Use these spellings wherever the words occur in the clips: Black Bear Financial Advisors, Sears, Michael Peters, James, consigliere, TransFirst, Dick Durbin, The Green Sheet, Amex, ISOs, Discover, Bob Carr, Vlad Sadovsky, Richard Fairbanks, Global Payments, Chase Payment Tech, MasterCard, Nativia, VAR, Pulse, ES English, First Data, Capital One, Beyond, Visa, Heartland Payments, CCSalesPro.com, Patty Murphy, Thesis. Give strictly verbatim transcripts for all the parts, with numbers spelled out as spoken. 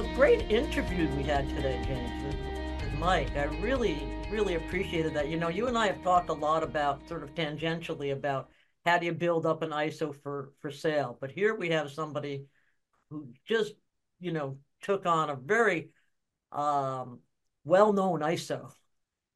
So great interview we had today, James, with, with Mike. I really, really appreciated that. You know, you and I have talked a lot about sort of tangentially about how do you build up an I S O for, for sale. But here we have somebody who just, you know, took on a very um, well-known I S O.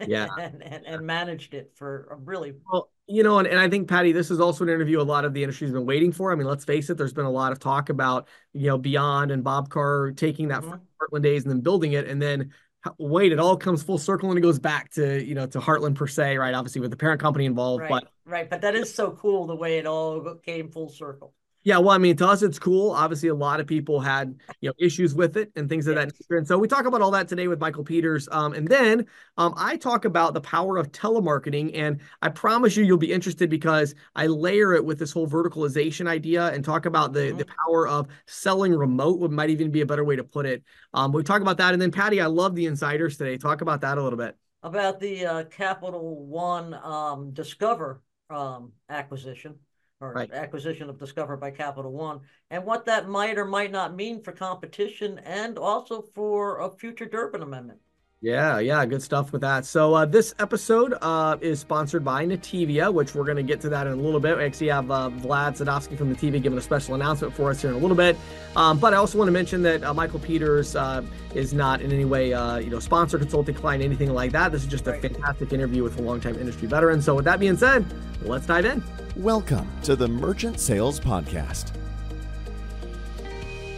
Yeah. and, and, and managed it for a really... Well, you know, and, and I think, Patty, this is also an interview a lot of the industry has been waiting for. I mean, let's face it, there's been a lot of talk about, you know, Beyond and Bob Carr taking that mm-hmm. from Heartland days and then building it. And then, wait, it all comes full circle and it goes back to, you know, to Heartland per se, right? Obviously with the parent company involved. Right, but right. But that is so cool the way it all came full circle. Yeah, well, I mean, to us, it's cool. Obviously, a lot of people had, you know, issues with it and things of yes. that nature. And so we talk about all that today with Michael Peters. Um, and then um, I talk about the power of telemarketing. And I promise you, you'll be interested because I layer it with this whole verticalization idea and talk about the, mm-hmm. the power of selling remote, what might even be a better way to put it. Um, we talk about that. And then, Patty, I love the insiders today. Talk about that a little bit. About the uh, Capital One um, Discover um, acquisition. Or right. acquisition of Discover by Capital One, and what that might or might not mean for competition and also for a future Durbin Amendment. Yeah, yeah, good stuff with that. So uh, this episode uh, is sponsored by Nativia, which we're going to get to that in a little bit. We actually have uh, Vlad Sadovsky from Nativia giving a special announcement for us here in a little bit. Um, but I also want to mention that uh, Michael Peters uh, is not in any way, uh, you know, sponsor, consulting, client, anything like that. This is just right. a fantastic interview with a longtime industry veteran. So with that being said, let's dive in. Welcome to the Merchant Sales Podcast.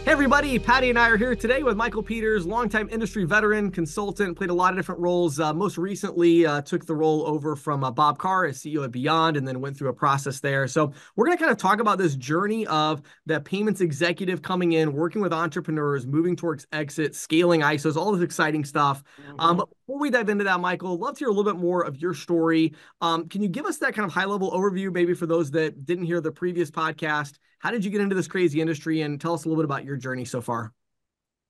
Hey everybody, Patty and I are here today with Michael Peters, longtime industry veteran, consultant, played a lot of different roles. Uh, most recently uh, took the role over from uh, Bob Carr as C E O at Beyond and then went through a process there. So we're going to kind of talk about this journey of the payments executive coming in, working with entrepreneurs, moving towards exit, scaling I S Os, all this exciting stuff. Mm-hmm. Um, but before we dive into that, Michael, love to hear a little bit more of your story. Um, can you give us that kind of high-level overview, maybe for those that didn't hear the previous podcast? How did you get into this crazy industry? And tell us a little bit about your journey so far.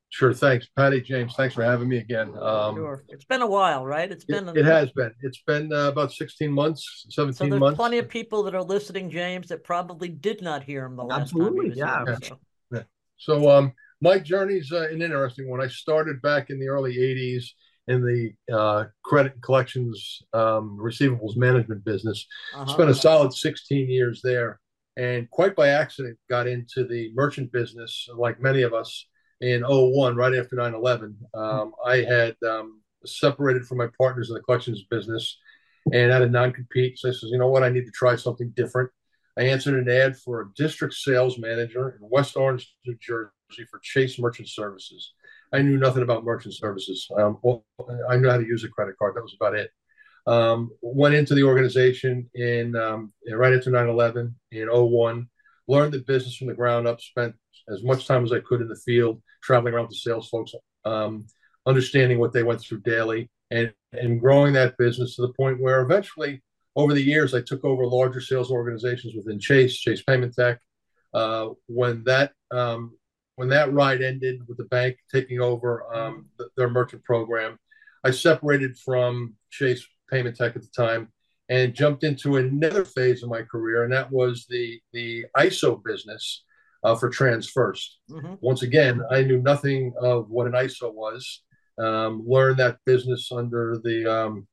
Sure. Thanks, Patty, James. Thanks for having me again. Um, sure. It's been a while, right? It's been. It, it has been. It's been uh, about sixteen months, seventeen months. So there's months. Plenty of people that are listening, James, that probably did not hear him the last Absolutely, time. Absolutely, yeah. yeah. So um, my journey's uh, an interesting one. I started back in the early eighties in the uh, credit and collections um, receivables management business. Uh-huh. Spent a solid sixteen years there. And quite by accident, got into the merchant business, like many of us, in oh one, right after nine eleven. Um, I had um, separated from my partners in the collections business and had a non-compete. So I said, you know what, I need to try something different. I answered an ad for a district sales manager in West Orange, New Jersey for Chase Merchant Services. I knew nothing about merchant services. Um, I knew how to use a credit card. That was about it. Um, went into the organization in um, right after nine eleven in oh one, learned the business from the ground up, spent as much time as I could in the field, traveling around with the sales folks, um, understanding what they went through daily, and, and growing that business to the point where eventually, over the years, I took over larger sales organizations within Chase, Chase Payment Tech. Uh, when that um, when that ride ended with the bank taking over um, the, their merchant program, I separated from Chase Payment Tech at the time and jumped into another phase of my career, and that was the the I S O business uh, for TransFirst. Mm-hmm. Once again, I knew nothing of what an I S O was. Um, learned that business under the um,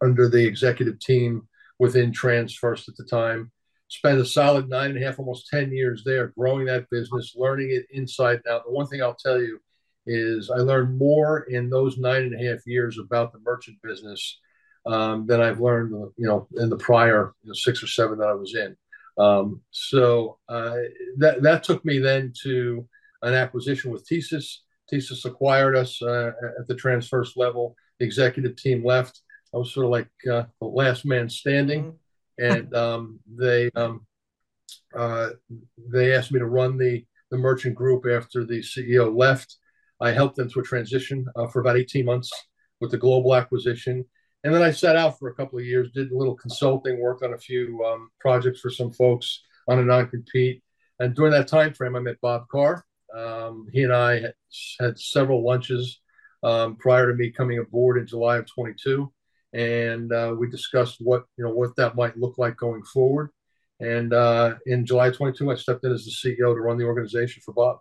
under the executive team within TransFirst at the time. Spent a solid nine and a half, almost ten years there, growing that business, learning it inside and out. The one thing I'll tell you is I learned more in those nine and a half years about the merchant business Um, than I've learned, you know, in the prior you know, six or seven that I was in. Um, so uh, that that took me then to an acquisition with Thesis. Thesis acquired us uh, at the TransFirst level. The executive team left. I was sort of like uh, the last man standing, and um, they um, uh, they asked me to run the the merchant group after the C E O left. I helped them through a transition uh, for about eighteen months with the global acquisition. And then I sat out for a couple of years, did a little consulting work on a few um, projects for some folks on a non-compete. And during that time frame, I met Bob Carr. Um, he and I had, had several lunches um, prior to me coming aboard in July of twenty-two, and uh, we discussed what you know what that might look like going forward. And uh, in July twenty-two, I stepped in as the C E O to run the organization for Bob.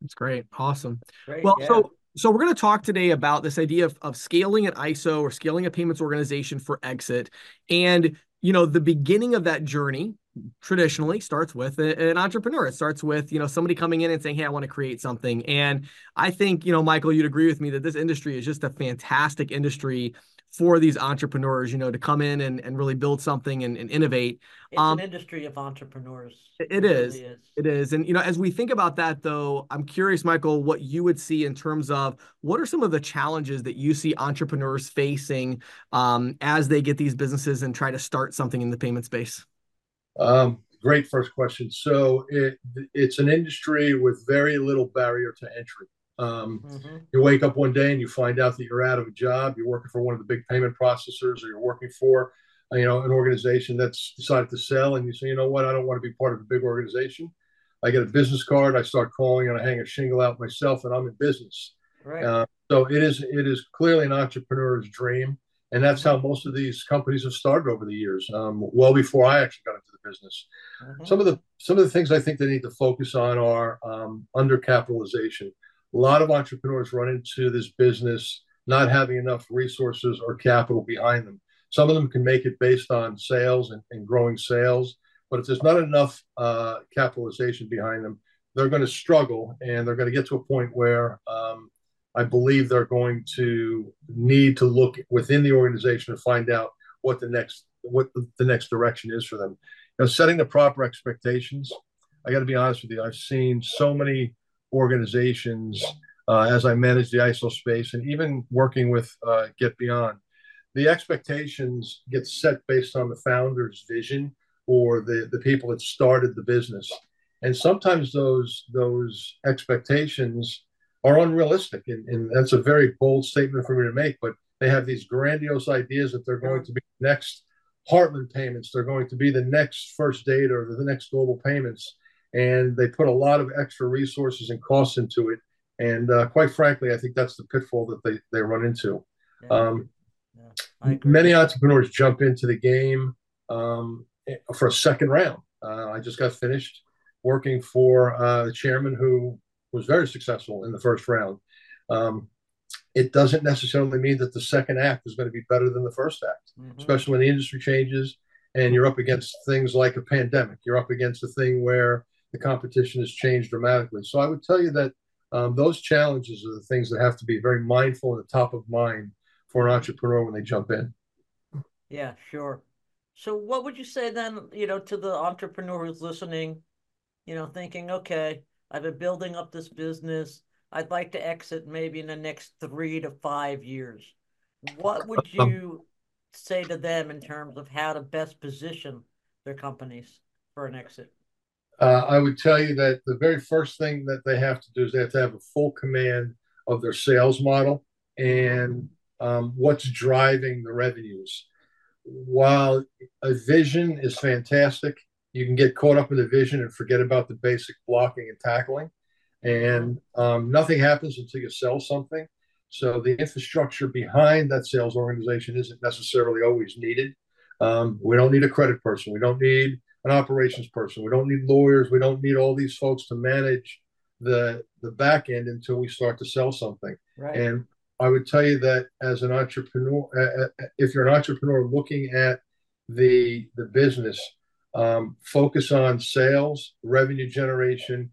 That's great. Awesome. Great, well, yeah. so so we're going to talk today about this idea of, of scaling an I S O or scaling a payments organization for exit. And, you know, the beginning of that journey traditionally starts with an entrepreneur. It starts with, you know, somebody coming in and saying, hey, I want to create something. And I think, you know, Michael, you'd agree with me that this industry is just a fantastic industry for these entrepreneurs, you know, to come in and, and really build something and, and innovate. It's um, an industry of entrepreneurs. It, it, it is. Really is. It is. And, you know, as we think about that, though, I'm curious, Michael, what you would see in terms of what are some of the challenges that you see entrepreneurs facing um, as they get these businesses and try to start something in the payment space? Um, great first question. So it, it's an industry with very little barrier to entry. Um, mm-hmm. You wake up one day and you find out that you're out of a job, you're working for one of the big payment processors, or you're working for, you know, an organization that's decided to sell, and you say, you know what, I don't want to be part of a big organization. I get a business card, I start calling, and I hang a shingle out myself, and I'm in business. Right. Uh, so it is, it is clearly an entrepreneur's dream, and that's how most of these companies have started over the years, um, well before I actually got into the business. Mm-hmm. Some of the, some of the things I think they need to focus on are um, undercapitalization. A lot of entrepreneurs run into this business not having enough resources or capital behind them. Some of them can make it based on sales and, and growing sales, but if there's not enough uh, capitalization behind them, they're going to struggle, and they're going to get to a point where um, I believe they're going to need to look within the organization to find out what the next what the next direction is for them. You know, setting the proper expectations. I got to be honest with you. I've seen so many organizations uh, as I manage the I S O space and even working with uh, Get Beyond. The expectations get set based on the founder's vision or the, the people that started the business. And sometimes those, those expectations are unrealistic. And, and that's a very bold statement for me to make, but they have these grandiose ideas that they're going to be the next Heartland Payments, they're going to be the next First Data or the next Global Payments. And they put a lot of extra resources and costs into it. And uh, quite frankly, I think that's the pitfall that they, they run into. Yeah. Um, yeah, many entrepreneurs jump into the game um, for a second round. Uh, I just got finished working for uh, a chairman who was very successful in the first round. Um, it doesn't necessarily mean that the second act is going to be better than the first act, mm-hmm. especially when the industry changes and you're up against things like a pandemic. You're up against a thing where the competition has changed dramatically. So I would tell you that um, those challenges are the things that have to be very mindful and top of mind for an entrepreneur when they jump in. Yeah, sure. So what would you say then, you know, to the entrepreneur who's listening, you know, thinking, okay, I've been building up this business. I'd like to exit maybe in the next three to five years. What would you say to them in terms of how to best position their companies for an exit? Uh, I would tell you that the very first thing that they have to do is they have to have a full command of their sales model and um, what's driving the revenues. While a vision is fantastic, you can get caught up in the vision and forget about the basic blocking and tackling. And um, nothing happens until you sell something. So the infrastructure behind that sales organization isn't necessarily always needed. Um, we don't need a credit person. We don't need an operations person. We don't need lawyers. We don't need all these folks to manage the, the back end until we start to sell something. Right. And I would tell you that as an entrepreneur, uh, if you're an entrepreneur looking at the, the business, um, focus on sales, revenue generation.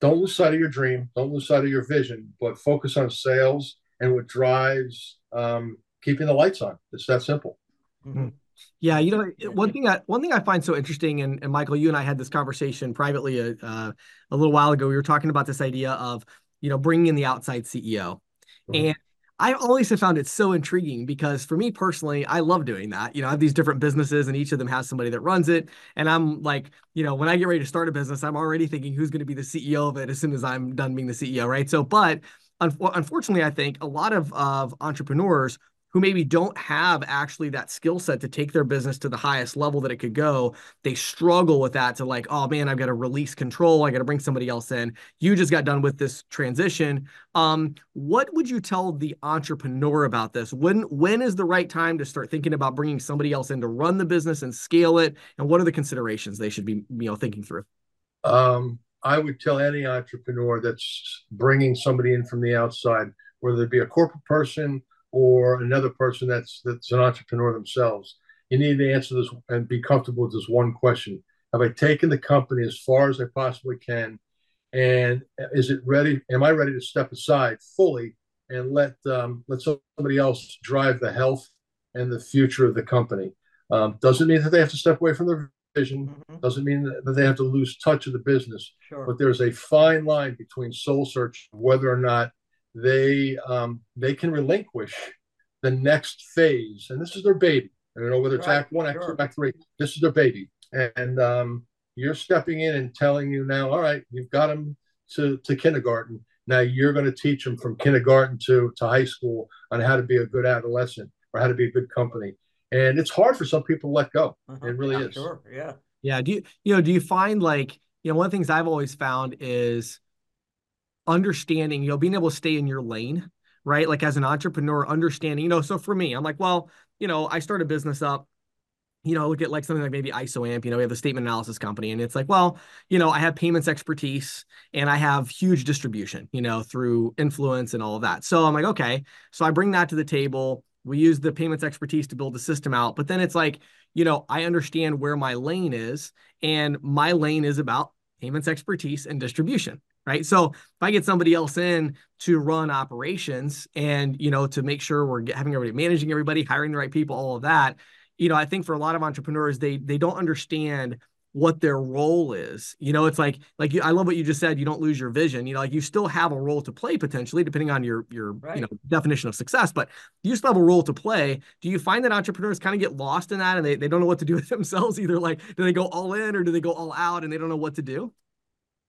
Don't lose sight of your dream. Don't lose sight of your vision, but focus on sales and what drives um, keeping the lights on. It's that simple. Mm-hmm. Yeah, you know, one thing I one thing I find so interesting, and, and Michael, you and I had this conversation privately a, uh, a little while ago. We were talking about this idea of, you know, bringing in the outside C E O, mm-hmm. and I always have found it so intriguing because for me personally, I love doing that. You know, I have these different businesses and each of them has somebody that runs it. And I'm like, you know, when I get ready to start a business, I'm already thinking who's going to be the C E O of it as soon as I'm done being the C E O, right? So, but un- unfortunately, I think a lot of, of entrepreneurs who maybe don't have actually that skill set to take their business to the highest level that it could go, they struggle with that to like, oh man, I've got to release control. I got to bring somebody else in. You just got done with this transition. Um, what would you tell the entrepreneur about this? When when is the right time to start thinking about bringing somebody else in to run the business and scale it? And what are the considerations they should be you know thinking through? Um, I would tell any entrepreneur that's bringing somebody in from the outside, whether it be a corporate person or another person that's that's an entrepreneur themselves, you need to answer this and be comfortable with this one question. Have I taken the company as far as I possibly can? And is it ready? Am I ready to step aside fully and let um, let somebody else drive the health and the future of the company? Um, doesn't mean that they have to step away from their vision. Mm-hmm. Doesn't mean that they have to lose touch of the business. Sure. But there's a fine line between soul search, whether or not they um, they can relinquish the next phase. And this is their baby. I don't know whether it's right. Act One, Act sure. Two, Act Three. This is their baby. And um, you're stepping in and telling you now, all right, you've got them to, to kindergarten. Now you're going to teach them from kindergarten to, to high school on how to be a good adolescent or how to be a good company. And it's hard for some people to let go. Uh-huh. It really yeah, is. Sure. Yeah. Yeah. Do you, you know, do you find like, you know, one of the things I've always found is understanding, you know, being able to stay in your lane, right? Like as an entrepreneur, understanding, you know, so for me, I'm like, well, you know, I start a business up. You know, look at like something like maybe ISOAMP, you know, we have the statement analysis company and it's like, well, you know, I have payments expertise and I have huge distribution, you know, through influence and all of that. So I'm like, okay, so I bring that to the table. We use the payments expertise to build the system out. But then it's like, you know, I understand where my lane is and my lane is about payments expertise and distribution. Right. So if I get somebody else in to run operations and, you know, to make sure we're having everybody managing everybody, hiring the right people, all of that, you know, I think for a lot of entrepreneurs, they they don't understand what their role is. You know, it's like, like you, I love what you just said. You don't lose your vision. You know, like you still have a role to play potentially, depending on your, your right. you know, definition of success, but you still have a role to play. Do you find that entrepreneurs kind of get lost in that and they, they don't know what to do with themselves either? Like, do they go all in or do they go all out and they don't know what to do?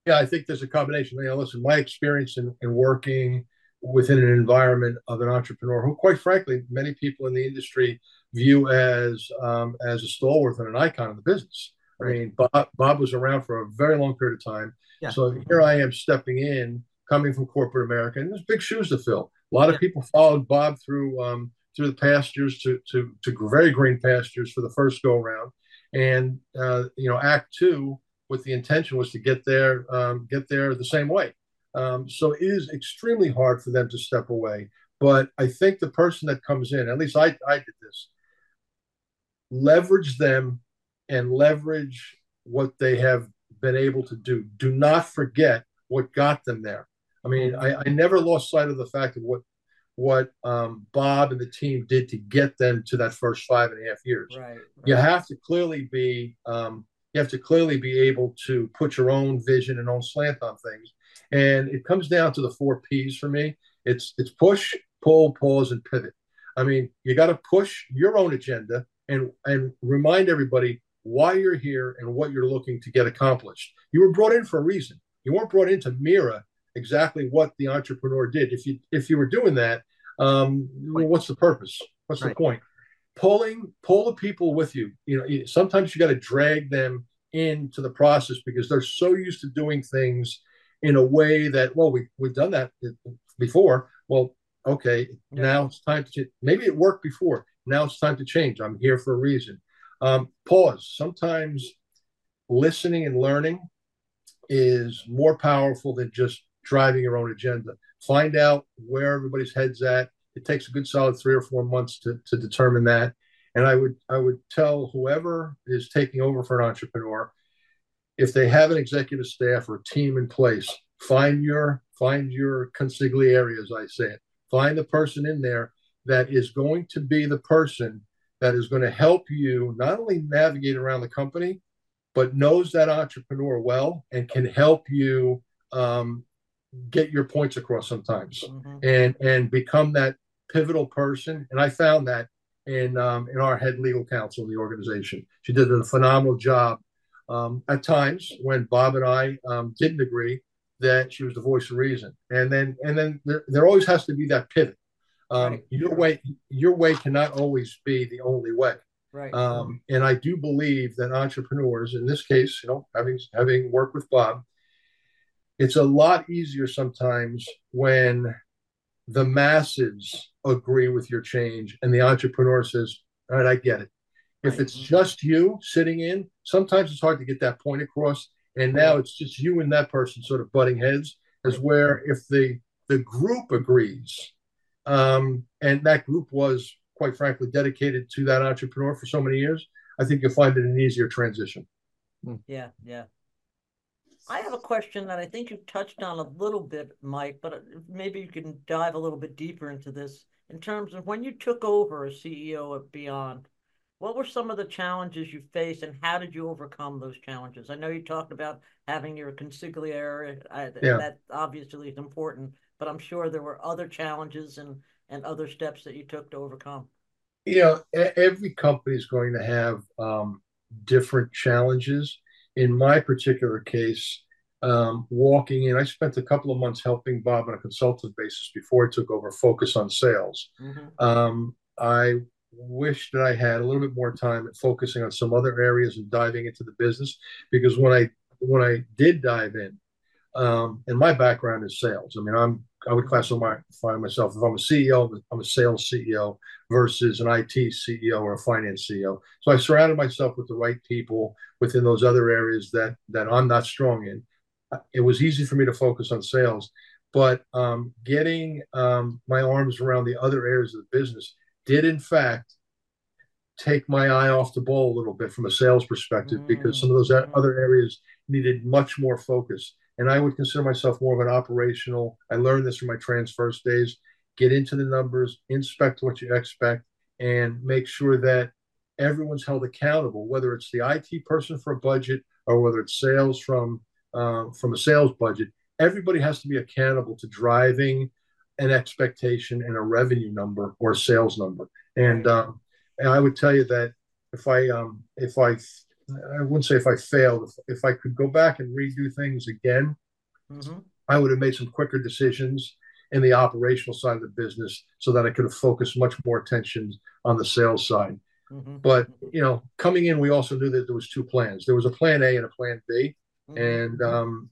Yeah, I think there's a combination. You know, listen, my experience in, in working within an environment of an entrepreneur who, quite frankly, many people in the industry view as um, as a stalwart and an icon in the business. I mean, Bob, Bob was around for a very long period of time. Yeah. So here I am stepping in, coming from corporate America, and there's big shoes to fill. A lot yeah. of people followed Bob through um, through the pastures to, to, to very green pastures for the first go around. And, uh, you know, act two with the intention was to get there, um, get there the same way. Um, so it is extremely hard for them to step away. But I think the person that comes in, at least I, I did this, leverage them and leverage what they have been able to do. Do not forget what got them there. I mean, I, I never lost sight of the fact of what what um, Bob and the team did to get them to that first five and a half years. Right, right. You have to clearly be um, you have to clearly be able to put your own vision and own slant on things. And it comes down to the four P's for me. It's it's push, pull, pause, and pivot. I mean, you got to push your own agenda and and remind everybody why you're here and what you're looking to get accomplished. You were brought in for a reason. You weren't brought in to mirror exactly what the entrepreneur did. If you if you were doing that, um, well, what's the purpose? What's the right. point? Pulling, pull the people with you. You know, sometimes you got to drag them into the process because they're so used to doing things in a way that, well, we, we've done that before. Well, okay, yeah. now it's time to, maybe it worked before. Now it's time to change. I'm here for a reason. Um, pause. Sometimes listening and learning is more powerful than just driving your own agenda. Find out where everybody's head's at. It takes a good solid three or four months to, to determine that. And I would I would tell whoever is taking over for an entrepreneur, if they have an executive staff or a team in place, find your find your consigliere, as I say it. Find the person in there that is going to be the person that is going to help you not only navigate around the company, but knows that entrepreneur well and can help you um, get your points across sometimes mm-hmm. and and become that pivotal person. And I found that in um, in our head legal counsel in the organization. She did a phenomenal job um, at times when Bob and I um, didn't agree that she was the voice of reason. And then and then there, there always has to be that pivot. Um, right. Your way, your way cannot always be the only way. Right. Um, and I do believe that entrepreneurs, in this case, you know, having having worked with Bob, it's a lot easier sometimes when the masses agree with your change and the entrepreneur says, "All right, I get it." Right. If it's just you sitting in, sometimes it's hard to get that point across. And now it's just you and that person sort of butting heads, is where if the, the group agrees, um, and that group was, quite frankly, dedicated to that entrepreneur for so many years, I think you'll find it an easier transition. Yeah, yeah. I have a question that I think you touched on a little bit, Mike, but maybe you can dive a little bit deeper into this in terms of when you took over as C E O of Beyond. What were some of the challenges you faced, and how did you overcome those challenges? I know you talked about having your consigliere. I, yeah. That obviously is important, but I'm sure there were other challenges and, and other steps that you took to overcome. You know, every company is going to have um, different challenges. In my particular case, um, walking in, I spent a couple of months helping Bob on a consultant basis before I took over, focus on sales. Mm-hmm. Um, I wish that I had a little bit more time at focusing on some other areas and diving into the business, because when I when I did dive in, um, and my background is sales. I mean, I'm I would classify myself, if I'm a C E O, I'm a sales C E O versus an I T C E O or a finance C E O. So I surrounded myself with the right people within those other areas that that I'm not strong in. It was easy for me to focus on sales, but um, getting um, my arms around the other areas of the business did, in fact, take my eye off the ball a little bit from a sales perspective, mm. because some of those other areas needed much more focus. And I would consider myself more of an operational. I learned this from my TransFirst days. Get into the numbers, inspect what you expect, and make sure that everyone's held accountable, whether it's the I T person for a budget or whether it's sales from uh, from a sales budget. Everybody has to be accountable to driving an expectation and a revenue number or a sales number. And um, and I would tell you that if I um, if I I wouldn't say if I failed, if, if I could go back and redo things again, mm-hmm. I would have made some quicker decisions in the operational side of the business so that I could have focused much more attention on the sales side. Mm-hmm. But, you know, coming in, we also knew that there was two plans. There was a plan A and a plan B. Mm-hmm. And um,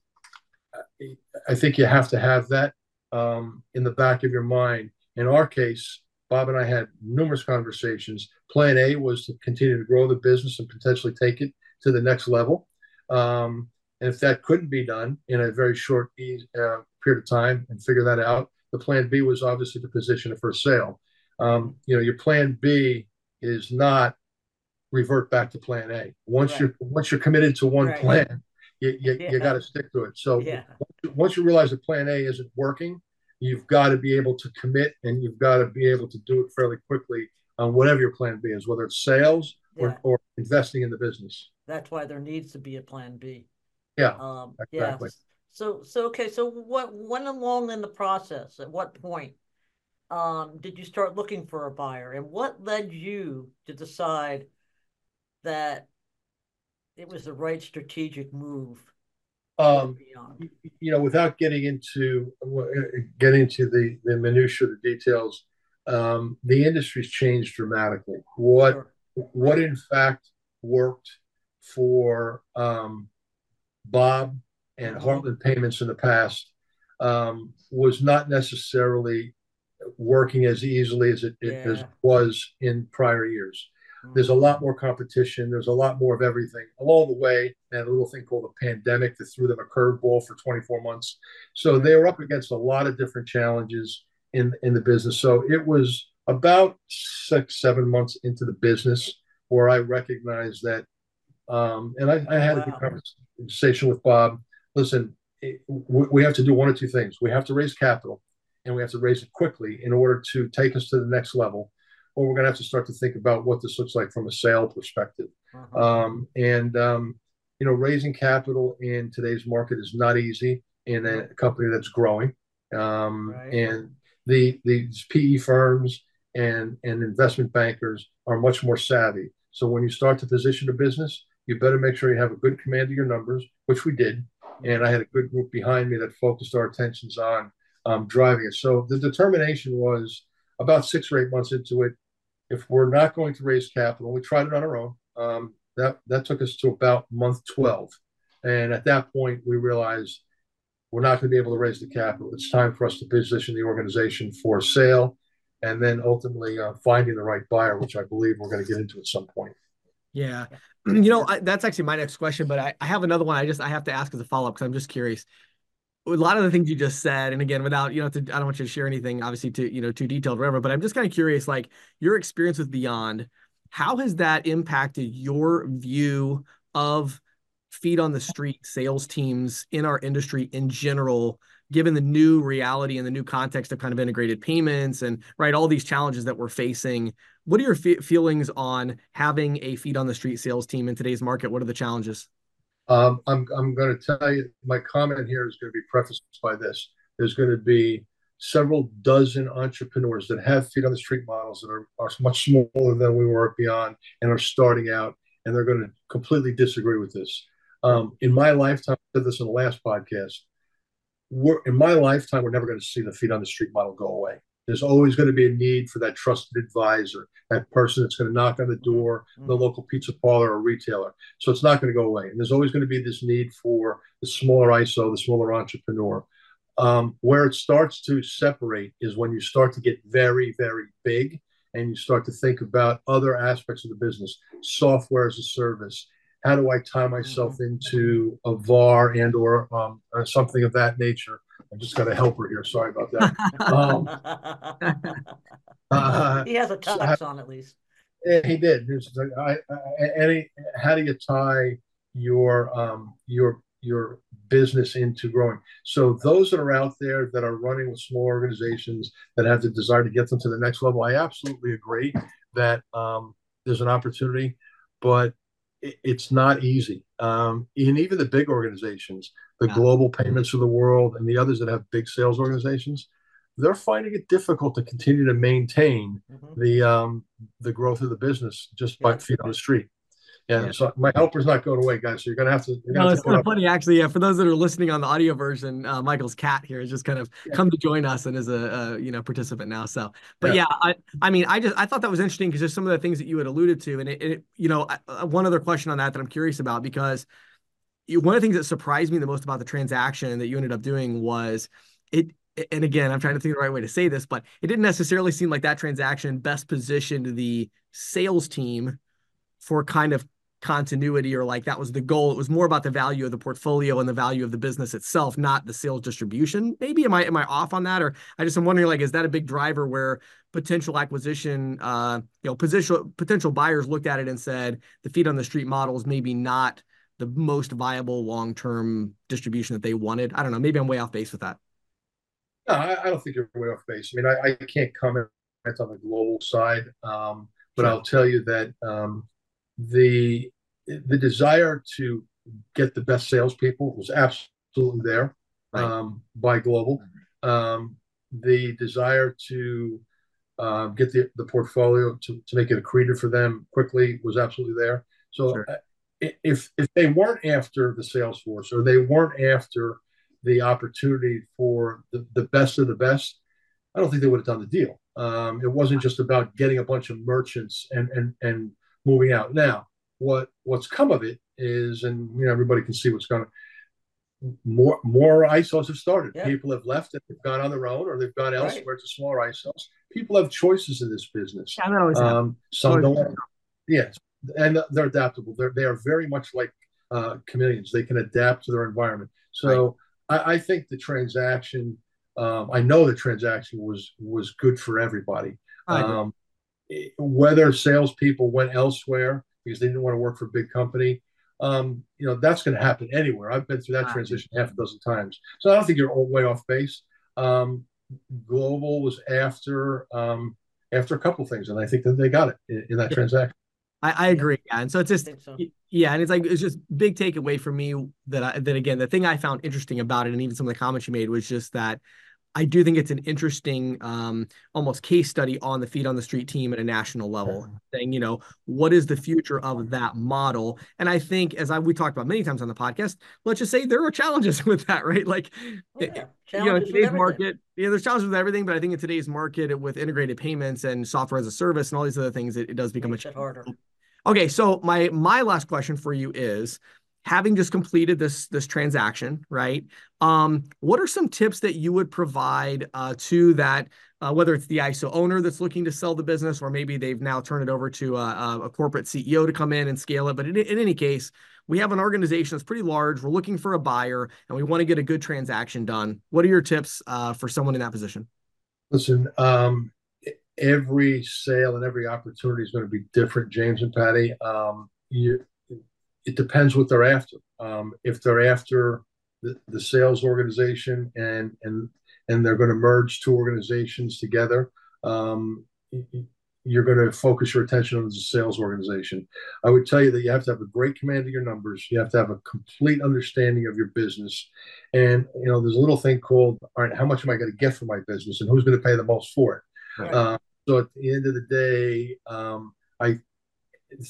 I think you have to have that um, in the back of your mind. In our case, Bob and I had numerous conversations. Plan A was to continue to grow the business and potentially take it to the next level. Um, and if that couldn't be done in a very short uh, period of time and figure that out, the plan B was obviously to position it for a sale. Um, you know, your plan B is not revert back to plan A. Once right. you're once you're committed to one right. plan, you you, yeah. you got to stick to it. So yeah. once you realize that plan A isn't working, you've got to be able to commit, and you've got to be able to do it fairly quickly on whatever your plan B is, whether it's sales yeah. or, or investing in the business. That's why there needs to be a plan B. Yeah, um, exactly. Yeah. So, so okay, so what went along in the process? At what point um, did you start looking for a buyer, and what led you to decide that it was the right strategic move? Um, you know, without getting into getting into the, the minutiae, the details, um, the industry's changed dramatically. What, sure. what in fact worked for um, Bob and Heartland Payments in the past um, was not necessarily working as easily as it, yeah. as it was in prior years. There's a lot more competition. There's a lot more of everything along the way, and a little thing called a pandemic that threw them a curveball for twenty-four months. So they were up against a lot of different challenges in, in the business. So it was about six, seven months into the business where I recognized that, um, and I, I had wow. a good conversation with Bob. Listen, it, we have to do one of two things. We have to raise capital, and we have to raise it quickly in order to take us to the next level, or we're going to have to start to think about what this looks like from a sale perspective. Uh-huh. Um, and, um, you know, raising capital in today's market is not easy in a company that's growing. Um, right. And the these P E firms and, and investment bankers are much more savvy. So when you start to position a business, you better make sure you have a good command of your numbers, which we did. And I had a good group behind me that focused our attentions on um, driving it. So the determination was about six or eight months into it, if we're not going to raise capital, we tried it on our own. Um, that, that took us to about month twelve. And at that point, we realized we're not going to be able to raise the capital. It's time for us to position the organization for sale, and then ultimately uh, finding the right buyer, which I believe we're going to get into at some point. Yeah. You know, I, that's actually my next question, but I, I have another one I just, I have to ask as a follow-up because I'm just curious. A lot of the things you just said, and again, without, you know, to, I don't want you to share anything, obviously, to, you know, too detailed, whatever, but I'm just kind of curious, like your experience with Beyond, how has that impacted your view of feet on the street sales teams in our industry in general, given the new reality and the new context of kind of integrated payments and right, all these challenges that we're facing? What are your f- feelings on having a feet on the street sales team in today's market? What are the challenges? Um, I'm I'm going to tell you, my comment here is going to be prefaced by this. There's going to be several dozen entrepreneurs that have feet on the street models that are, are much smaller than we were at Beyond and are starting out, and they're going to completely disagree with this. Um, in my lifetime, I said this in the last podcast, we're, in my lifetime, we're never going to see the feet on the street model go away. There's always going to be a need for that trusted advisor, that person that's going to knock on the door, the local pizza parlor or retailer. So it's not going to go away. And there's always going to be this need for the smaller I S O, the smaller entrepreneur. Um, where it starts to separate is when you start to get very, very big and you start to think about other aspects of the business, software as a service. How do I tie myself into a V A R and or um, or something of that nature? I just got a helper here. Sorry about that. Um, uh, he has a tux so on at least. He did. I, I, any, how do you tie your um, your your business into growing? So those that are out there that are running with small organizations that have the desire to get them to the next level, I absolutely agree that um, there's an opportunity, but it's not easy. Um, and even the big organizations, the yeah. Global Payments of the world and the others that have big sales organizations, they're finding it difficult to continue to maintain mm-hmm. the um, the growth of the business just by yeah. feet on the street. Yeah, yeah. So my helper's not going away, guys. So you're going to have to. No, it's kind of funny, actually. Yeah, for those that are listening on the audio version, uh, Michael's cat here has just kind of yeah. come to join us and is a, a you know participant now. So, but yeah, yeah I, I mean, I just I thought that was interesting because there's some of the things that you had alluded to, and it, it you know I, one other question on that that I'm curious about because you, one of the things that surprised me the most about the transaction that you ended up doing was it. And again, I'm trying to think the right way to say this, but it didn't necessarily seem like that transaction best positioned the sales team for kind of continuity or like that was the goal. It was more about the value of the portfolio and the value of the business itself, not the sales distribution. Maybe am I am I off on that? Or I just am wondering, like, is that a big driver where potential acquisition, uh, you know, potential potential buyers looked at it and said the feet on the street model is maybe not the most viable long-term distribution that they wanted? I don't know. Maybe I'm way off base with that. No, I, I don't think you're way off base. I mean, I, I can't comment on the global side, um, but sure. I'll tell you that um, the the desire to get the best salespeople was absolutely there um, right. by Global. Um, the desire to uh, get the, the portfolio to, to make it accretive for them quickly was absolutely there. So sure. if if they weren't after the sales force or they weren't after the opportunity for the, the best of the best, I don't think they would have done the deal. Um, it wasn't just about getting a bunch of merchants and and and moving out. Now, what what's come of it is, and you know, everybody can see what's going on. More more I S Os have started. Yeah. People have left and they've gone on their own, or they've gone elsewhere right. to smaller I S Os. People have choices in this business. I know, um, some don't. Happen. Yeah, and they're adaptable. They're they are very much like uh, chameleons. They can adapt to their environment. So. Right. I think the transaction, um, I know the transaction was was good for everybody. Um, whether salespeople went elsewhere because they didn't want to work for a big company, um, you know, that's going to happen anywhere. I've been through that wow. transition half a dozen times. So I don't think you're way off base. Um, Global was after um, after a couple of things, and I think that they got it in, in that yeah. transaction. I, I agree. Yeah. And so it's just, so. yeah. And it's like, it's just big takeaway for me that I, that again, the thing I found interesting about it and even some of the comments you made was just that I do think it's an interesting um, almost case study on the feet on the street team at a national level saying, you know, what is the future of that model? And I think as I, we talked about many times on the podcast, let's just say there are challenges with that, right? Like, oh, yeah. you know, in today's market, yeah, there's challenges with everything, but I think in today's market with integrated payments and software as a service and all these other things, it, it does become Makes a challenge. Okay, so my my last question for you is, having just completed this this transaction, right? Um, what are some tips that you would provide uh, to that uh, whether it's the I S O owner that's looking to sell the business, or maybe they've now turned it over to a, a corporate C E O to come in and scale it. But in, in any case, we have an organization that's pretty large. We're looking for a buyer, and we want to get a good transaction done. What are your tips uh, for someone in that position? Listen, um, every sale and every opportunity is going to be different, James and Patty. Um, you, it depends what they're after. Um, if they're after the, the sales organization and and and they're going to merge two organizations together, um, you're going to focus your attention on the sales organization. I would tell you that you have to have a great command of your numbers. You have to have a complete understanding of your business. And, you know, there's a little thing called, all right, how much am I going to get for my business and who's going to pay the most for it? Right. Uh, so at the end of the day, um, I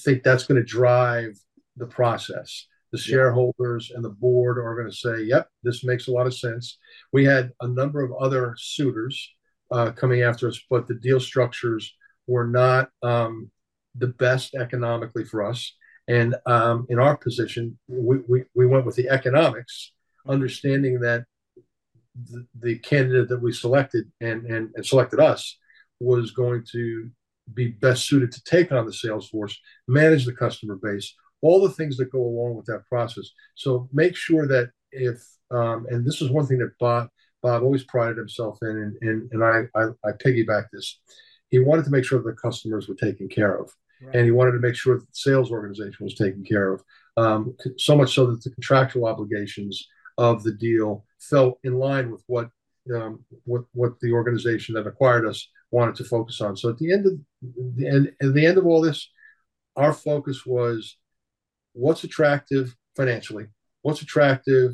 think that's going to drive the process. The shareholders and the board are going to say, yep, this makes a lot of sense. We had a number of other suitors uh, coming after us, but the deal structures were not um, the best economically for us. And um, in our position, we, we, we went with the economics, understanding that the, the candidate that we selected and, and, and selected us was going to be best suited to take on the sales force, manage the customer base, all the things that go along with that process. So make sure that if, um, and this is one thing that Bob, Bob always prided himself in, and, and, and I, I, I piggyback this. He wanted to make sure that the customers were taken care of. Right. And he wanted to make sure that the sales organization was taken care of. Um, so much so that the contractual obligations of the deal fell in line with what, um, what, what the organization that acquired us wanted to focus on. So at the end of the end, at the end of all this, our focus was what's attractive financially, what's attractive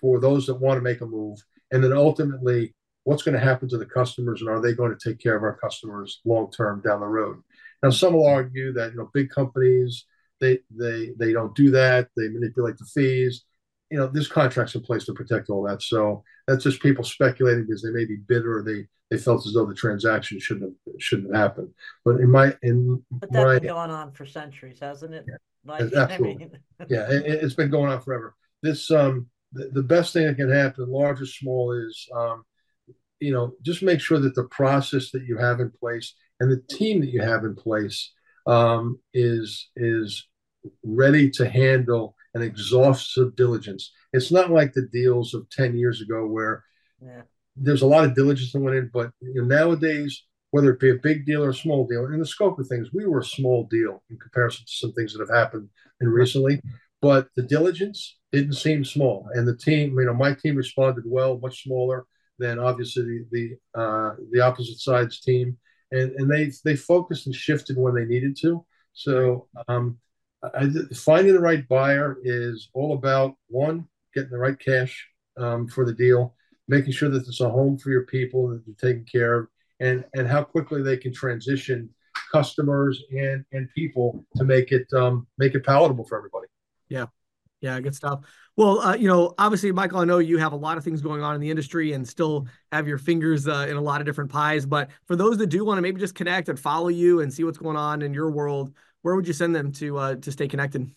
for those that want to make a move, and then ultimately, what's going to happen to the customers, and are they going to take care of our customers long-term down the road? Now, some will argue that, you know, big companies, they they they don't do that. They manipulate the fees. You know, there's contracts in place to protect all that. So that's just people speculating because they may be bitter or they they felt as though the transaction shouldn't have shouldn't have happened. But in my in but that's my, been going on for centuries, hasn't it? Yeah, like, absolutely. I mean. Yeah, it, it's been going on forever. This um the, the best thing that can happen, large or small, is um. you know, just make sure that the process that you have in place and the team that you have in place um, is is ready to handle an exhaustive diligence. It's not like the deals of ten years ago where yeah. there's a lot of diligence that went in, but you know, nowadays, whether it be a big deal or a small deal, in the scope of things, we were a small deal in comparison to some things that have happened in recently, but the diligence didn't seem small. And the team, you know, my team responded well, much smaller than obviously the the, uh, the opposite side's team, and and they they focused and shifted when they needed to. So um, I, finding the right buyer is all about one, getting the right cash um, for the deal, making sure that there's a home for your people that you're taking care of, and and how quickly they can transition customers and and people to make it um, make it palatable for everybody. Yeah. Yeah, good stuff. Well, uh, you know, obviously, Michael, I know you have a lot of things going on in the industry and still have your fingers uh, in a lot of different pies. But for those that do want to maybe just connect and follow you and see what's going on in your world, where would you send them to uh, to stay connected?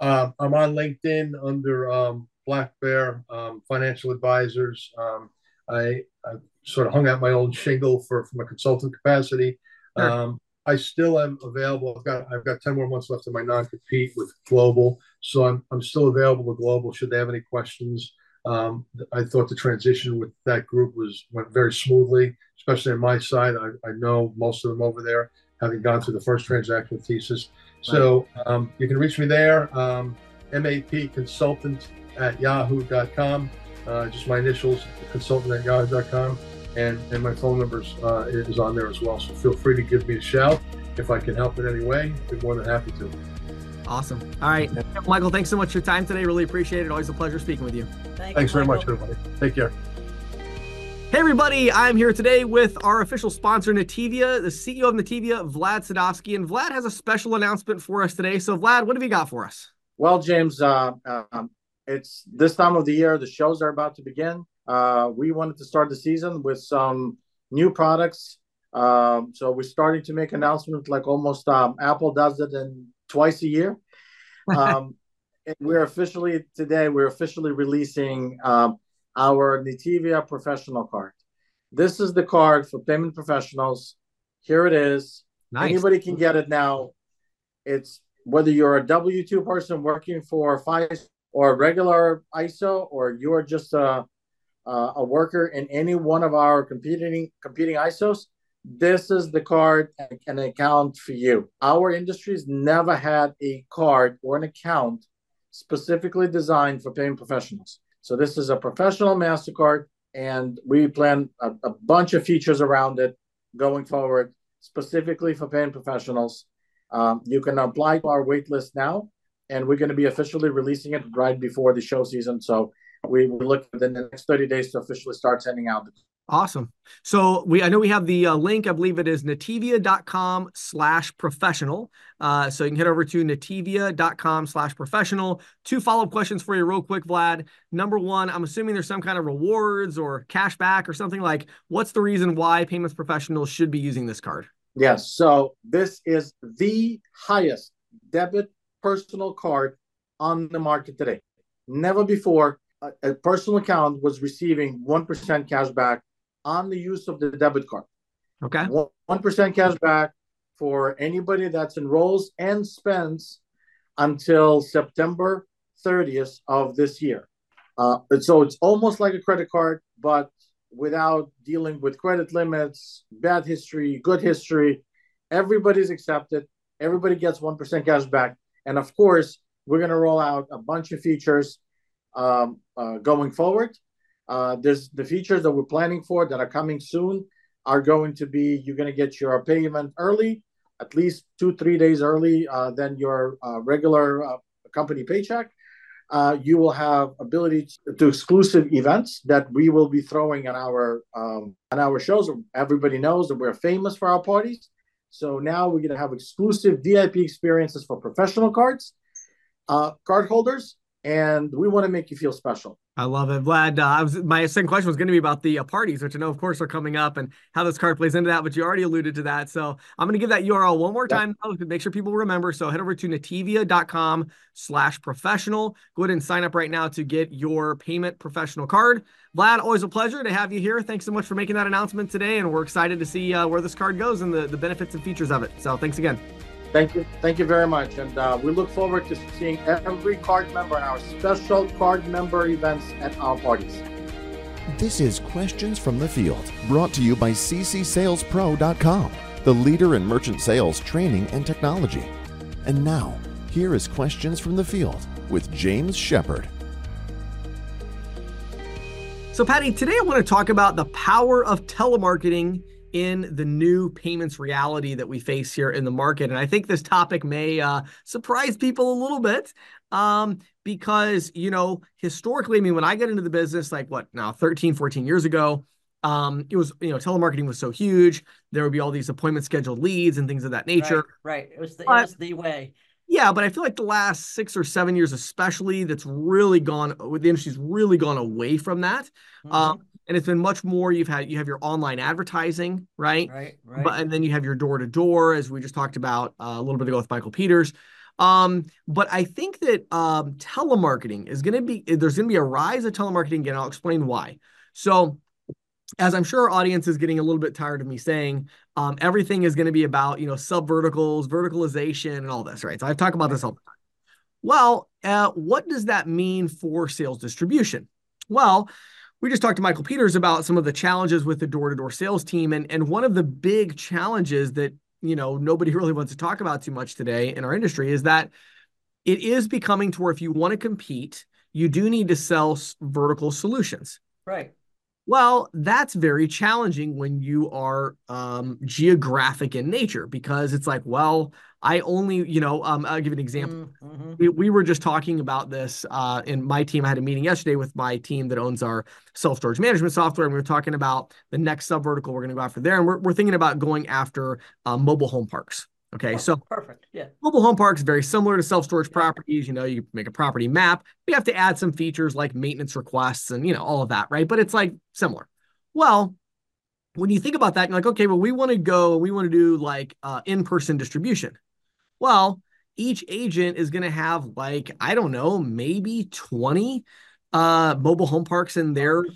Uh, I'm on LinkedIn under um, Black Bear um, Financial Advisors. Um, I, I sort of hung out my old shingle for from a consultant capacity. Sure. Um, I still am available. I've got I've got ten more months left in my non-compete with Global, so I'm I'm still available to Global should they have any questions. Um, I thought the transition with that group was went very smoothly, especially on my side. I, I know most of them over there, having gone through the first transaction with Thesis. So um, you can reach me there, um, mapconsultant at yahoo dot com, uh, just my initials, consultant at yahoo dot com. And, and my phone numbers uh, is on there as well. So feel free to give me a shout. If I can help in any way, I'd be more than happy to. Awesome. All right. Michael, thanks so much for your time today. Really appreciate it. Always a pleasure speaking with you. Thank thanks you, very Michael. much, everybody. Take care. Hey, everybody. I'm here today with our official sponsor, Nativia, the C E O of Nativia, Vlad Sadovsky. And Vlad has a special announcement for us today. So, Vlad, what have you got for us? Well, James, uh, um, it's this time of the year. The shows are about to begin. Uh, we wanted to start the season with some new products. Um, so we're starting to make announcements like almost um, Apple does it in twice a year. Um, and we're officially, today, we're officially releasing um, our Nativia Professional Card. This is the card for payment professionals. Here it is. Nice. Anybody can get it now. It's whether you're a W two person working for F I S or a regular I S O, or you're just a, uh, a worker in any one of our competing competing I S Os, this is the card and an account for you. Our industry's never had a card or an account specifically designed for payment professionals. So this is a professional MasterCard, and we plan a, a bunch of features around it going forward, specifically for payment professionals. Um, you can apply to our wait list now, and we're going to be officially releasing it right before the show season. So we look within the next thirty days to officially start sending out. Awesome. So we, I know we have the uh, link, I believe it is nativia.com slash professional. Uh, so you can head over to nativia.com slash professional. Two follow-up questions for you real quick, Vlad. Number one, I'm assuming there's some kind of rewards or cash back or something. Like, what's the reason why payments professionals should be using this card? Yes. So this is the highest debit personal card on the market today. Never before a, a personal account was receiving one percent cash back on the use of the debit card. Okay. one percent cash back for anybody that enrolls and spends until September thirtieth of this year. Uh, and so it's almost like a credit card, but without dealing with credit limits, bad history, good history. Everybody's accepted. Everybody gets one percent cash back. And of course, we're going to roll out a bunch of features um, uh, going forward. Uh, there's the features that we're planning for that are coming soon are going to be, you're going to get your payment early, at least two, three days early uh, than your uh, regular uh, company paycheck. Uh, you will have ability to, to exclusive events that we will be throwing on our, um, on our shows. Everybody knows that we're famous for our parties. So now we're going to have exclusive V I P experiences for professional cards, uh, card holders, and we want to make you feel special. I love it, Vlad. Uh, I was, my second question was going to be about the uh, parties, which I know, of course, are coming up and how this card plays into that, but you already alluded to that. So I'm going to give that U R L one more time, yeah. though, to make sure people remember. So head over to nativia.com slash professional. Go ahead and sign up right now to get your payment professional card. Vlad, always a pleasure to have you here. Thanks so much for making that announcement today, and we're excited to see uh, where this card goes and the, the benefits and features of it. So thanks again. Thank you. Thank you very much. And uh, we look forward to seeing every card member and our special card member events at our parties. This is Questions from the Field, brought to you by C C Sales Pro dot com, the leader in merchant sales training and technology. And now, here is Questions from the Field with James Shepard. So, Patty, today I want to talk about the power of telemarketing in the new payments reality that we face here in the market. And I think this topic may uh, surprise people a little bit um, because, you know, historically, I mean, when I got into the business, like what now, thirteen, fourteen years ago, um, it was, you know, telemarketing was so huge. There would be all these appointment scheduled leads and things of that nature. Right. right. It was the, but, it was the way. Yeah. But I feel like the last six or seven years, especially, that's really gone, the industry's really gone away from that. Mm-hmm. Um, And it's been much more, you've had, you have your online advertising, right? Right, right. But, and then you have your door-to-door, as we just talked about uh, a little bit ago with Michael Peters. Um, but I think that um, telemarketing is going to be, there's going to be a rise of telemarketing, and I'll explain why. So as I'm sure our audience is getting a little bit tired of me saying, um, everything is going to be about, you know, sub-verticals, verticalization, and all this, right? So I've talked about this all the time. Well, uh, what does that mean for sales distribution? Well, we just talked to Michael Peters about some of the challenges with the door-to-door sales team. And, and one of the big challenges that, you know, nobody really wants to talk about too much today in our industry is that it is becoming to where if you want to compete, you do need to sell vertical solutions. Right. Well, that's very challenging when you are um, geographic in nature, because it's like, well, I only, you know, um, I'll give an example. Mm-hmm. We, we were just talking about this uh, in my team. I had a meeting yesterday with my team that owns our self-storage management software. And we were talking about the next sub-vertical we're going to go after there. And we're, we're thinking about going after uh, mobile home parks. Okay. Oh, so perfect. Yeah. Mobile home parks, very similar to self-storage properties. You know, you make a property map. We have to add some features like maintenance requests and, you know, all of that. Right. But it's like similar. Well, when you think about that, you're like, okay, well, we want to go, we want to do like uh, in-person distribution. Well, each agent is going to have like, I don't know, maybe twenty uh, mobile home parks in their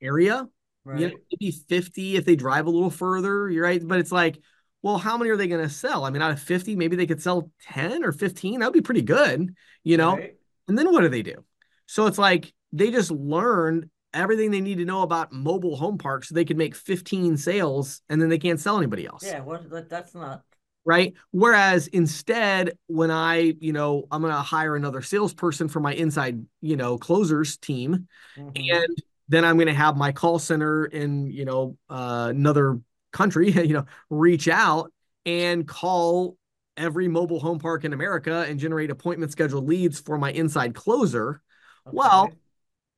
area. right. You know, maybe fifty if they drive a little further, you're right? But it's like, well, how many are they going to sell? I mean, out of fifty, maybe they could sell ten or fifteen. That would be pretty good, you know? Right. And then what do they do? So it's like they just learned everything they need to know about mobile home parks so they could make fifteen sales and then they can't sell anybody else. Yeah, well, that's not... Right. Whereas instead, when I, you know, I'm going to hire another salesperson for my inside, you know, closers team, mm-hmm. and then I'm going to have my call center in, you know, uh, another country, you know, reach out and call every mobile home park in America and generate appointment schedule leads for my inside closer. Okay. Well,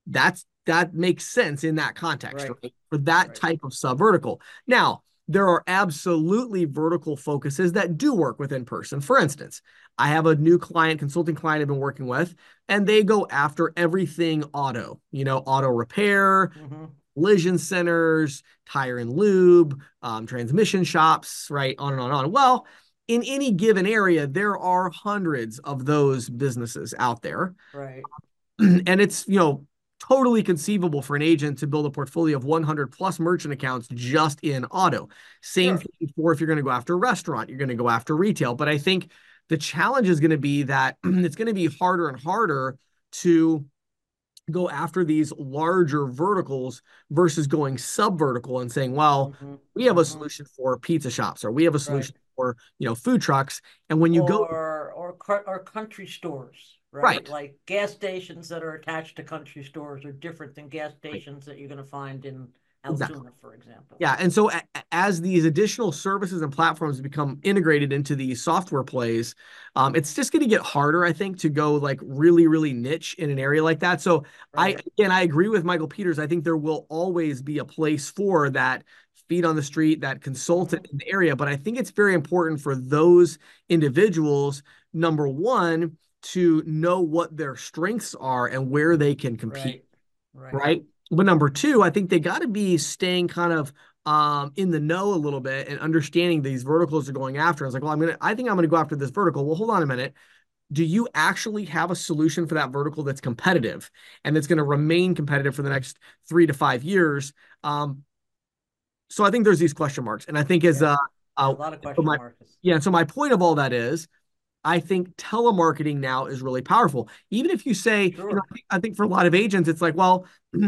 that's, that makes sense in that context, right. Right? For that right. type of sub vertical. Now, there are absolutely vertical focuses that do work with in-person. For instance, I have a new client, consulting client I've been working with, and they go after everything auto, you know, auto repair, mm-hmm. collision centers, tire and lube, um, transmission shops, right, on and on and on. Well, in any given area, there are hundreds of those businesses out there. Right. And it's, you know, totally conceivable for an agent to build a portfolio of one hundred plus merchant accounts just in auto. Same sure. thing for if you're going to go after a restaurant, you're going to go after retail. But I think the challenge is going to be that it's going to be harder and harder to go after these larger verticals versus going sub vertical and saying, well, mm-hmm. we have a solution for pizza shops, or we have a solution right. for, you know, food trucks. And when you or, go or, or country stores. Right? Right. Like gas stations that are attached to country stores are different than gas stations right. that you're going to find in Altoona, exactly. for example. Yeah. And so a as these additional services and platforms become integrated into these software plays, um, it's just going to get harder, I think, to go like really, really niche in an area like that. So right. I, again, I agree with Michael Peters. I think there will always be a place for that feet on the street, that consultant in the area. But I think it's very important for those individuals, number one, to know what their strengths are and where they can compete, right? right. right? But number two, I think they got to be staying kind of um, in the know a little bit and understanding these verticals are going after. I was like, well, I'm gonna, I think I'm gonna go after this vertical. Well, hold on a minute. Do you actually have a solution for that vertical that's competitive and that's going to remain competitive for the next three to five years? Um, so I think there's these question marks, and I think as yeah. uh, a lot of question so my, marks. Yeah. So my point of all that is, I think telemarketing now is really powerful. Even if you say, sure. you know, I, think, I think for a lot of agents, it's like, well,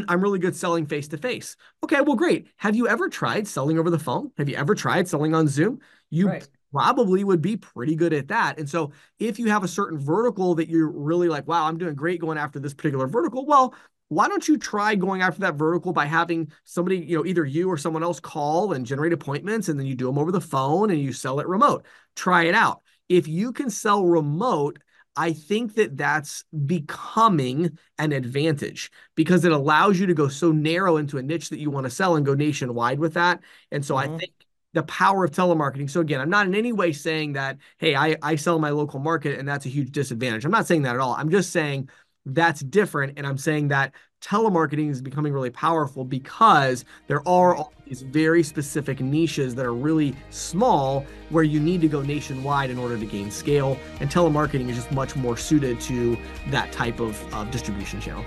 I'm really good selling face-to-face. -face. Okay, well, great. Have you ever tried selling over the phone? Have you ever tried selling on Zoom? You right. probably would be pretty good at that. And so if you have a certain vertical that you're really like, wow, I'm doing great going after this particular vertical, well, why don't you try going after that vertical by having somebody, you know, either you or someone else call and generate appointments, and then you do them over the phone and you sell it remote. Try it out. If you can sell remote, I think that that's becoming an advantage because it allows you to go so narrow into a niche that you want to sell and go nationwide with that. And so mm-hmm. I think the power of telemarketing. So again, I'm not in any way saying that, hey, I, I sell my local market and that's a huge disadvantage. I'm not saying that at all. I'm just saying that's different. And I'm saying that telemarketing is becoming really powerful because there are all these very specific niches that are really small where you need to go nationwide in order to gain scale. And telemarketing is just much more suited to that type of uh, distribution channel.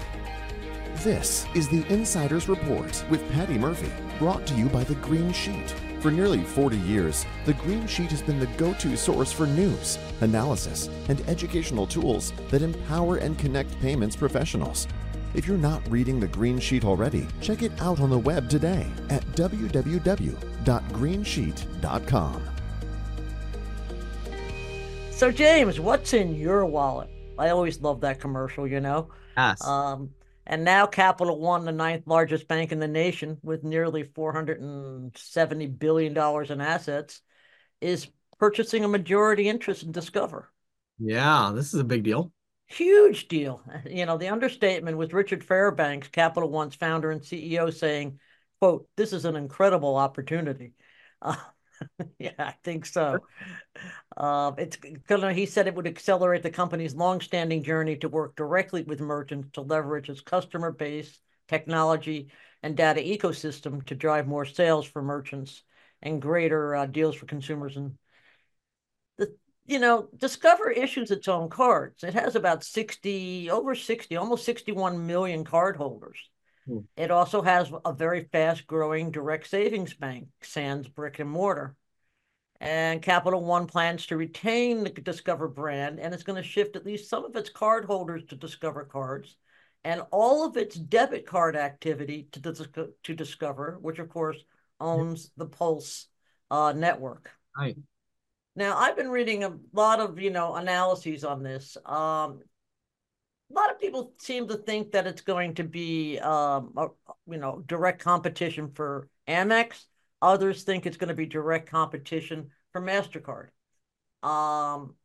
This is the Insider's Report with Patty Murphy, brought to you by The Green Sheet. For nearly forty years, The Green Sheet has been the go-to source for news, analysis, and educational tools that empower and connect payments professionals. If you're not reading The Green Sheet already, check it out on the web today at w w w dot green sheet dot com. So, James, what's in your wallet? I always love that commercial, you know. Yes. Um, And now Capital One, the ninth largest bank in the nation with nearly four hundred seventy billion dollars in assets, is purchasing a majority interest in Discover. Yeah, this is a big deal. Huge deal. You know, the understatement was Richard Fairbanks, Capital One's founder and C E O, saying, quote, "This is an incredible opportunity." Uh, yeah, I think so. Uh, it's gonna, he said it would accelerate the company's long-standing journey to work directly with merchants to leverage its customer base, technology, and data ecosystem to drive more sales for merchants and greater uh, deals for consumers. And the, you know, Discover issues its own cards. It has about sixty, over sixty, almost sixty-one million cardholders. Hmm. It also has a very fast-growing direct savings bank, sans brick and mortar. And Capital One plans to retain the Discover brand, and it's going to shift at least some of its cardholders to Discover cards and all of its debit card activity to, dis to Discover, which, of course, owns the Pulse uh, network. Right. Now, I've been reading a lot of, you know, analyses on this. Um, a lot of people seem to think that it's going to be, um, a, you know, direct competition for Amex. Others think it's going to be direct competition for MasterCard. Um,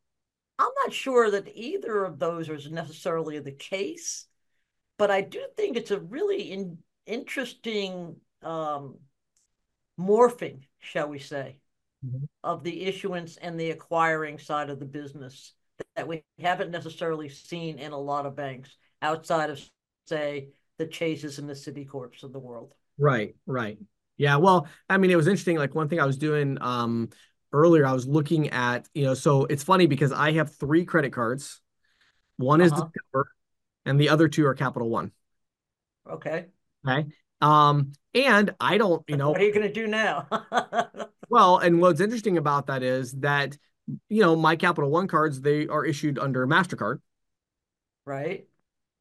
I'm not sure that either of those is necessarily the case, but I do think it's a really in, interesting um, morphing, shall we say, mm-hmm. of the issuance and the acquiring side of the business that we haven't necessarily seen in a lot of banks outside of, say, the Chases and the Citicorps of the world. Right, right. Yeah, well, I mean, it was interesting. Like one thing I was doing um, earlier, I was looking at, you know, so it's funny because I have three credit cards. One uh-huh. is Discover, and the other two are Capital One. Okay. Okay. Um, and I don't, you know. What are you going to do now? Well, and what's interesting about that is that, you know, my Capital One cards, they are issued under MasterCard. Right.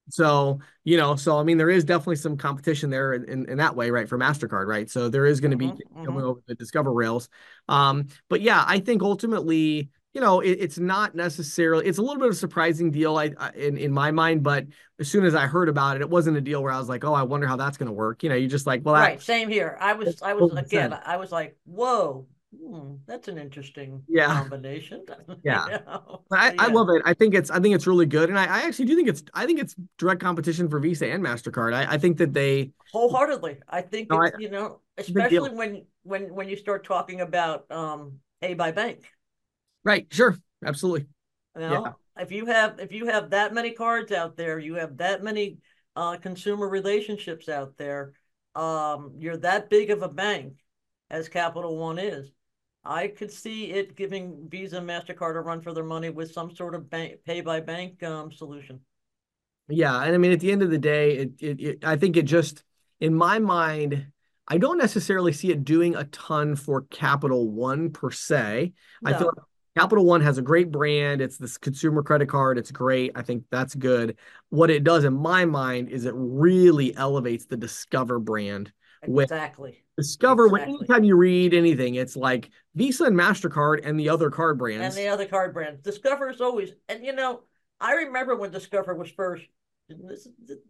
So, you know, so, I mean, there is definitely some competition there in, in, in that way, right, for MasterCard, right? So there is going to mm-hmm, be mm-hmm. coming over the Discover rails. Um, but, yeah, I think ultimately, you know, it, it's not necessarily – it's a little bit of a surprising deal I, I, in, in my mind, but as soon as I heard about it, it wasn't a deal where I was like, oh, I wonder how that's going to work. You know, you just like, well – Right, I, same here. I was, I was again, I was like, whoa. Hmm, that's an interesting yeah. combination. Yeah, you know? I, yeah, I love it. I think it's I think it's really good, and I, I actually do think it's I think it's direct competition for Visa and MasterCard. I, I think that they wholeheartedly. I think no, it's, I, you know, especially when when when you start talking about um, pay by bank. Right. Sure. Absolutely. You know, yeah. If you have if you have that many cards out there, you have that many uh, consumer relationships out there. Um, you're that big of a bank as Capital One is. I could see it giving Visa and MasterCard a run for their money with some sort of bank, pay-by-bank um, solution. Yeah, and I mean, at the end of the day, it, it, it, I think it just, in my mind, I don't necessarily see it doing a ton for Capital One per se. No. I feel like Capital One has a great brand. It's this consumer credit card. It's great. I think that's good. What it does, in my mind, is it really elevates the Discover brand. Exactly. Discover exactly. When anytime you read anything, it's like Visa and MasterCard and the other card brands. And the other card brands. Discover is always, and you know, I remember when Discover was first, and this,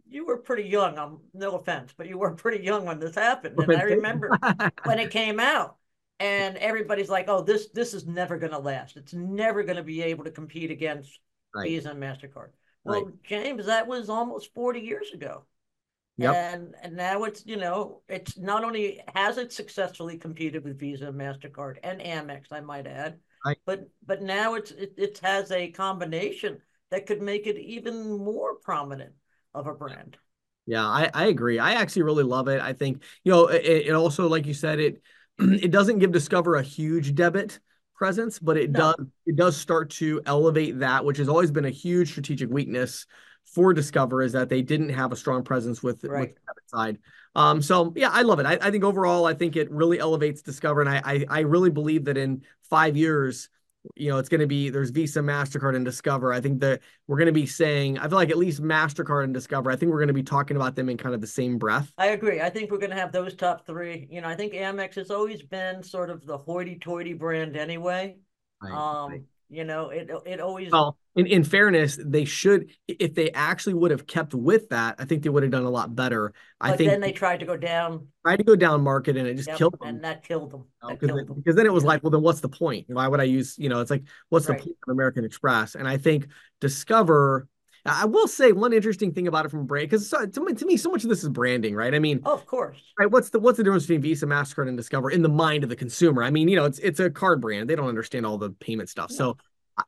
you were pretty young, um, no offense, but you were pretty young when this happened. And I remember when it came out and everybody's like, oh, this, this is never going to last. It's never going to be able to compete against right. Visa and MasterCard. Well, right. James, that was almost forty years ago. Yep. And and now it's, you know, it's not only has it successfully competed with Visa, MasterCard, and Amex, I might add, right. but but now it's it, it has a combination that could make it even more prominent of a brand. Yeah, I, I agree. I actually really love it. I think, you know, it, it also, like you said, it it doesn't give Discover a huge debit presence, but it no. does it does start to elevate that, which has always been a huge strategic weakness for Discover, is that they didn't have a strong presence with, right. with the side. Um, so yeah, I love it. I, I think overall, I think it really elevates Discover. And I, I, I really believe that in five years, you know, it's going to be, there's Visa, MasterCard, and Discover. I think that we're going to be saying, I feel like at least MasterCard and Discover, I think we're going to be talking about them in kind of the same breath. I agree. I think we're going to have those top three. You know, I think Amex has always been sort of the hoity-toity brand anyway. Right, um, right. You know, it it always. Well, in, in fairness, they should, if they actually would have kept with that, I think they would have done a lot better. But I think then they tried to go down. Tried to go down market, and it just yep, killed them. And that killed them. You know, that killed it, them. Because then it was like, well, then what's the point? Why would I use, you know, it's like, what's right. the point of American Express? And I think Discover, I will say one interesting thing about it from brand, because to me, to me, so much of this is branding, right? I mean, oh, of course, right? What's the what's the difference between Visa, MasterCard, and Discover in the mind of the consumer? I mean, you know, it's it's a card brand; they don't understand all the payment stuff. Yeah. So,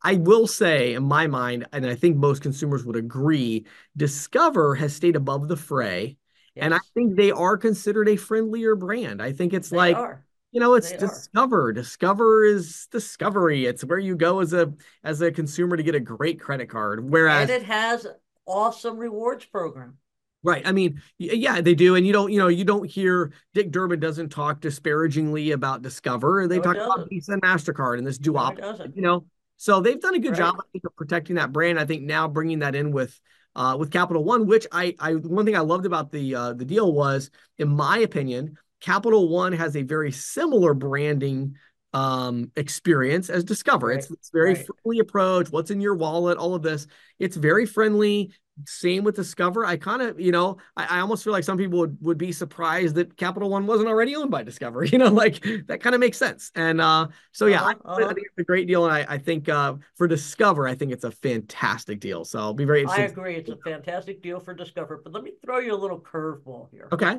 I will say, in my mind, and I think most consumers would agree, Discover has stayed above the fray, yes. and I think they are considered a friendlier brand. I think it's they like. Are. You know, it's they Discover. Are. Discover is discovery. It's where you go as a as a consumer to get a great credit card. Whereas, and it has awesome rewards program. Right. I mean, yeah, they do. And you don't, you know, you don't hear Dick Durbin doesn't talk disparagingly about Discover. They no, talk about Visa and MasterCard and this duopoly, no, you know, so they've done a good right. job, I think, of protecting that brand. I think now bringing that in with, uh, with Capital One, which I, I, one thing I loved about the, uh, the deal was, in my opinion, Capital One has a very similar branding um, experience as Discover. Right. It's, it's very right. friendly approach. What's in your wallet, all of this. It's very friendly. Same with Discover. I kind of, you know, I, I almost feel like some people would, would be surprised that Capital One wasn't already owned by Discover, you know, like that kind of makes sense. And uh, so, yeah, uh-huh. I, I think it's a great deal. And I, I think uh, for Discover, I think it's a fantastic deal. So I'll be very interested. I agree. It's a fantastic deal for Discover, but let me throw you a little curveball here. Okay.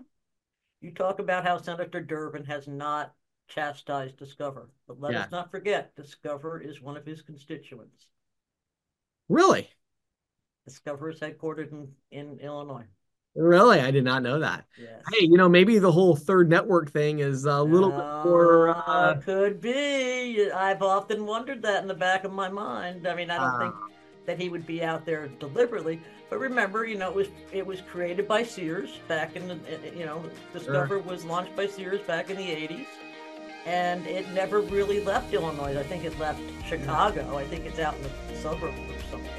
You talk about how Senator Durbin has not chastised Discover, but let yeah. us not forget, Discover is one of his constituents. Really? Discover is headquartered in, in Illinois. Really? I did not know that. Yes. Hey, you know, maybe the whole third network thing is a little uh, bit more... Uh, could be. I've often wondered that in the back of my mind. I mean, I don't uh, think that he would be out there deliberately. But remember, you know, it was it was created by Sears back in the, you know, Discover sure. was launched by Sears back in the eighties. And it never really left Illinois. I think it left Chicago. I think it's out in the suburbs or someplace.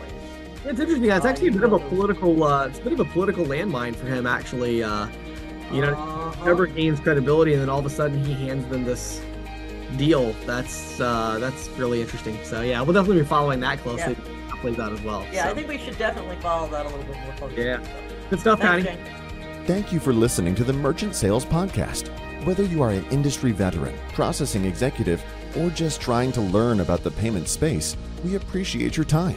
It's interesting. It's actually a bit of a political, uh, it's a bit of a political landmine for him, actually. Uh, you know, uh-huh. never gains credibility, and then all of a sudden he hands them this deal. That's uh, that's really interesting. So yeah, we'll definitely be following that closely. Yeah. Plays out as well. Yeah, so. I think we should definitely follow that a little bit more closely. Yeah. Good stuff, Patty. Thank you for listening to the Merchant Sales Podcast. Whether you are an industry veteran, processing executive, or just trying to learn about the payment space, we appreciate your time.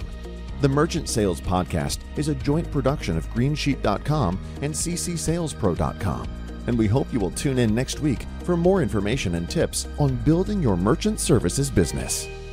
The Merchant Sales Podcast is a joint production of green sheet dot com and C C sales pro dot com. And we hope you will tune in next week for more information and tips on building your merchant services business.